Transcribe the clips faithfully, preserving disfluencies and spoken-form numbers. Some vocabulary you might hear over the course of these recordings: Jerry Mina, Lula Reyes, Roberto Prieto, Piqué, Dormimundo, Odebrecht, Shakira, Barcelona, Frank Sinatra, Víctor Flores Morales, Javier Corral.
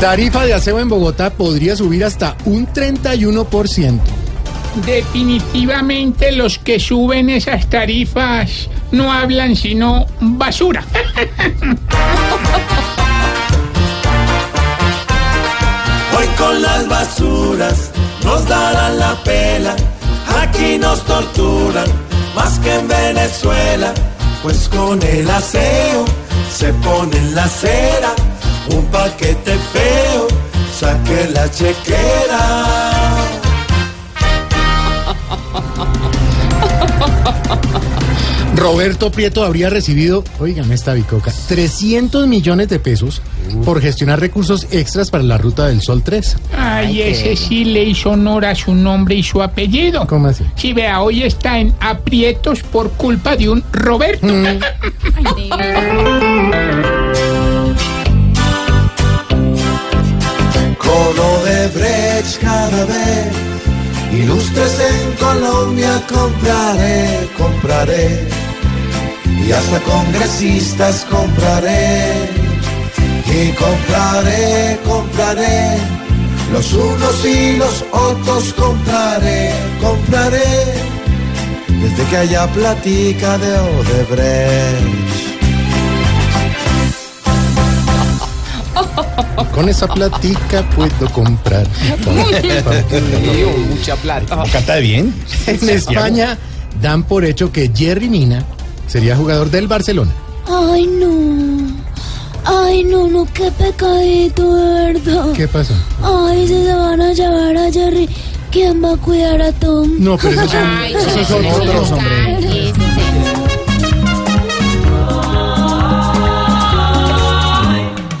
Tarifa de aseo en Bogotá podría subir hasta un treinta y uno por ciento. Definitivamente los que suben esas tarifas no hablan sino basura. Hoy con las basuras nos darán la pela. Aquí nos torturan más que en Venezuela. Pues con el aseo se pone en la cera. Un paquete feo, saque la chequera. Roberto Prieto habría recibido, oigan esta bicoca, trescientos millones de pesos por gestionar recursos extras para la Ruta del Sol tres. Ay, ese sí le hizo honor a su nombre y su apellido. ¿Cómo así? Sí, vea, hoy está en aprietos por culpa de un Roberto. Mm. Con Odebrecht cada vez, ilustres en Colombia compraré, compraré, y hasta congresistas compraré, y compraré, compraré, los unos y los otros compraré, compraré, desde que haya platica de Odebrecht. Con esa platica puedo comprar. Mucha plata. ¿Canta bien? En España dan por hecho que Jerry Mina sería jugador del Barcelona. Ay, no. Ay, no, no, qué pecadito, ¿verdad? ¿Qué pasó? Ay, si se van a llevar a Jerry, ¿quién va a cuidar a Tom? No, pero esos son, ay, esos son sí, otros, sí, hombres. Sí, sí.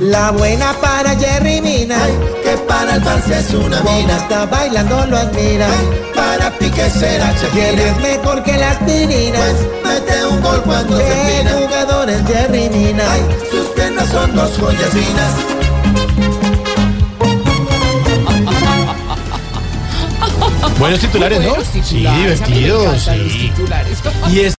La buena para Jerry Mina, ay, que para el Barça es una mina. Está bailando, lo admira, ay, para Piqué será Shakira. Jerry es mejor que las pirinas, pues mete un gol cuando se pina. El jugador es Jerry Mina, ay, sus piernas son dos joyas finas. Buenos titulares, ¿no? Buenos titulares, sí, divertidos, sí. Los titulares. Y es